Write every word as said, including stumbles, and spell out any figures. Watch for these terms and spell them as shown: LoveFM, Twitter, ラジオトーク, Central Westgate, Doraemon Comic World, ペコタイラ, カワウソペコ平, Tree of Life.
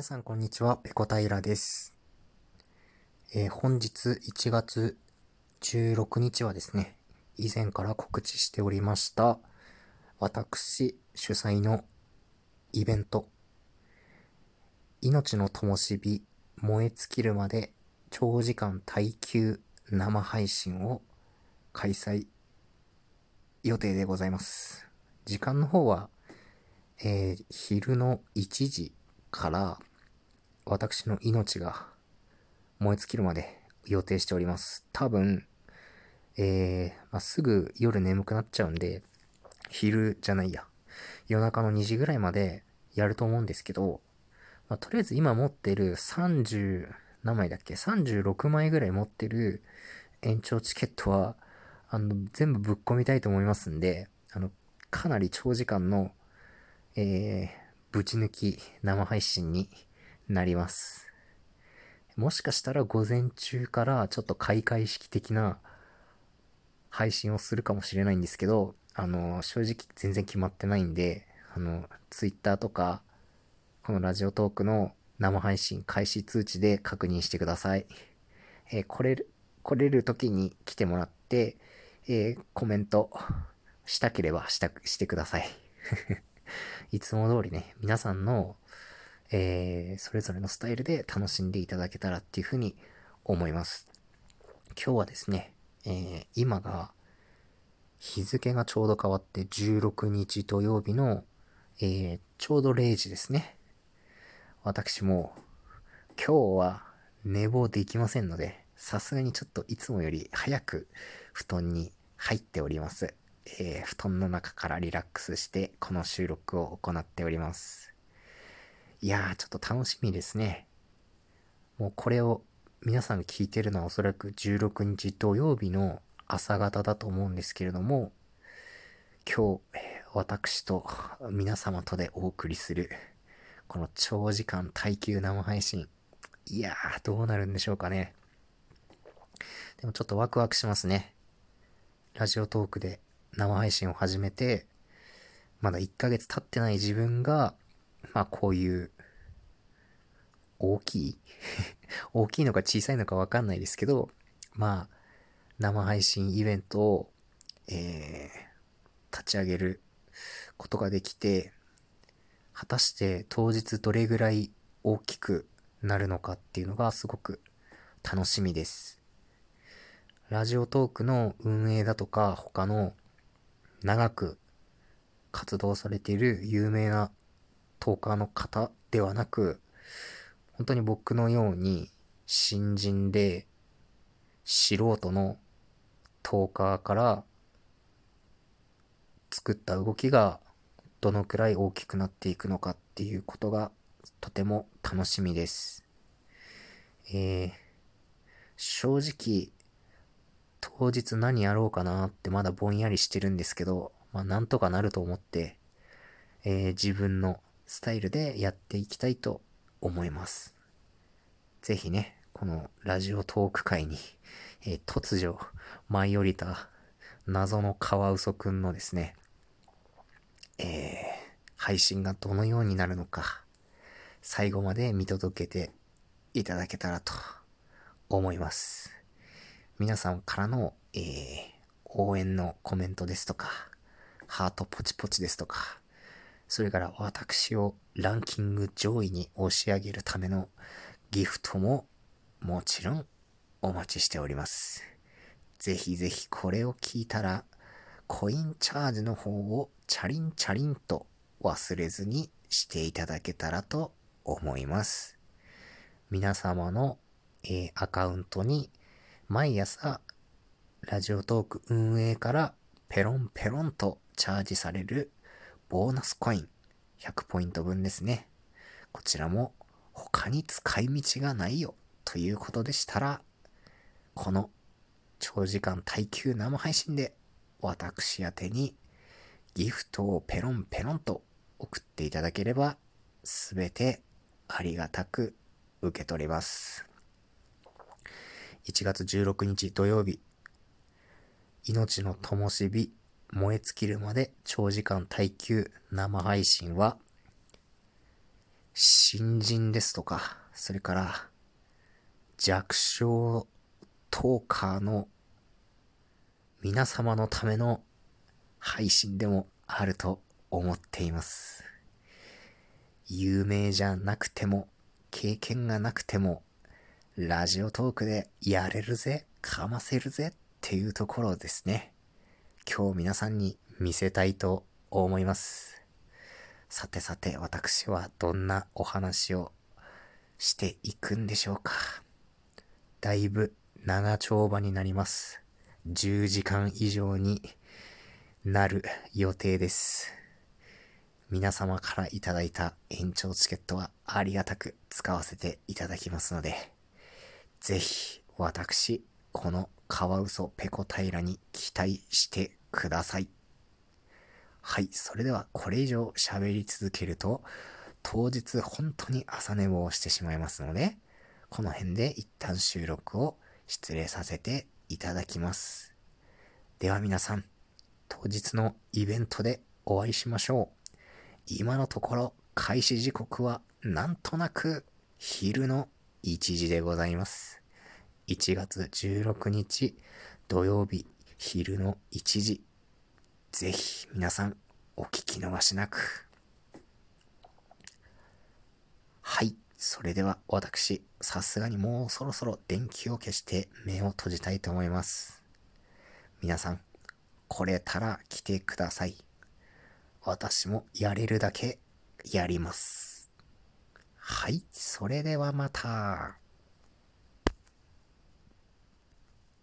皆さんこんにちは、ペコタイラです、えー、本日いちがつじゅうろくにちはですね、以前から告知しておりました私主催のイベント、命の灯火燃え尽きるまで長時間耐久生配信を開催予定でございます。時間の方は、えー、昼のいちじから私の命が燃え尽きるまで予定しております。多分、えーまあ、すぐ夜眠くなっちゃうんで昼じゃないや夜中のにじぐらいまでやると思うんですけど、まあ、とりあえず今持ってる30何枚だっけさんじゅうろくまいぐらい持ってる延長チケットはあの全部ぶっ込みたいと思いますんで、あのかなり長時間のえーぶち抜き生配信になります。もしかしたら午前中からちょっと開会式的な配信をするかもしれないんですけど、あの、正直全然決まってないんで、あの、Twitter とか、このラジオトークの生配信開始通知で確認してください。えー、来れる、来れる時に来てもらって、えー、コメントしたければした、してください。いつも通りね、皆さんの、えー、それぞれのスタイルで楽しんでいただけたらっていうふうに思います。今日はですね、えー、今が日付がちょうど変わってじゅうろくにち土曜日の、えー、ちょうどれいじですね。私も今日は寝坊できませんので、さすがにちょっといつもより早く布団に入っております。えー、布団の中からリラックスしてこの収録を行っております。いやーちょっと楽しみですね。もうこれを皆さん聞いてるのはおそらくじゅうろくにち土曜日の朝方だと思うんですけれども、今日、えー、私と皆様とでお送りするこの長時間耐久生配信、いやーどうなるんでしょうかね。でもちょっとワクワクしますね。ラジオトークで生配信を始めてまだいっかげつ経ってない自分が、まあこういう大きい大きいのか小さいのかわかんないですけど、まあ生配信イベントを、えー、立ち上げることができて、果たして当日どれぐらい大きくなるのかっていうのがすごく楽しみです。ラジオトークの運営だとか他の長く活動されている有名なトーカーの方ではなく、本当に僕のように新人で素人のトーカーから作った動きがどのくらい大きくなっていくのかっていうことがとても楽しみです。えー、正直当日何やろうかなってまだぼんやりしてるんですけど、まあなんとかなると思って、えー、自分のスタイルでやっていきたいと思います。ぜひね、このラジオトーク界に、えー、突如舞い降りた謎のカワウソくんのですね、えー、配信がどのようになるのか、最後まで見届けていただけたらと思います。皆さんからの、えー、応援のコメントですとか、ハートポチポチですとか、それから私をランキング上位に押し上げるためのギフトももちろんお待ちしております。ぜひぜひこれを聞いたらコインチャージの方をチャリンチャリンと忘れずにしていただけたらと思います。皆様の、えー、アカウントに毎朝ラジオトーク運営からペロンペロンとチャージされるボーナスコインひゃくポイントぶんですね。こちらも他に使い道がないよということでしたら、この長時間耐久生配信で私宛てにギフトをペロンペロンと送っていただければ全てありがたく受け取れます。いちがつじゅうろくにち土曜日、命の灯火燃え尽きるまで長時間耐久生配信は新人ですとか、それから弱小トーカーの皆様のための配信でもあると思っています。有名じゃなくても、経験がなくても、ラジオトークでやれるぜ、かませるぜっていうところをですね、今日皆さんに見せたいと思います。さてさて、私はどんなお話をしていくんでしょうか。だいぶ長丁場になります。じゅうじかん以上になる予定です。皆様からいただいた延長チケットはありがたく使わせていただきますので、ぜひ私、このカワウソペコ平に期待してください。はい、それではこれ以上喋り続けると、当日本当に朝寝坊をしてしまいますので、この辺で一旦収録を失礼させていただきます。では皆さん、当日のイベントでお会いしましょう。今のところ開始時刻はなんとなく昼のいちじでございます。いちがつじゅうろくにち土曜日昼のいちじ。ぜひ皆さんお聞き逃しなく。はい。それでは私、さすがにもうそろそろ電気を消して目を閉じたいと思います。皆さん、来れたら来てください。私もやれるだけやります。はい、それではまた。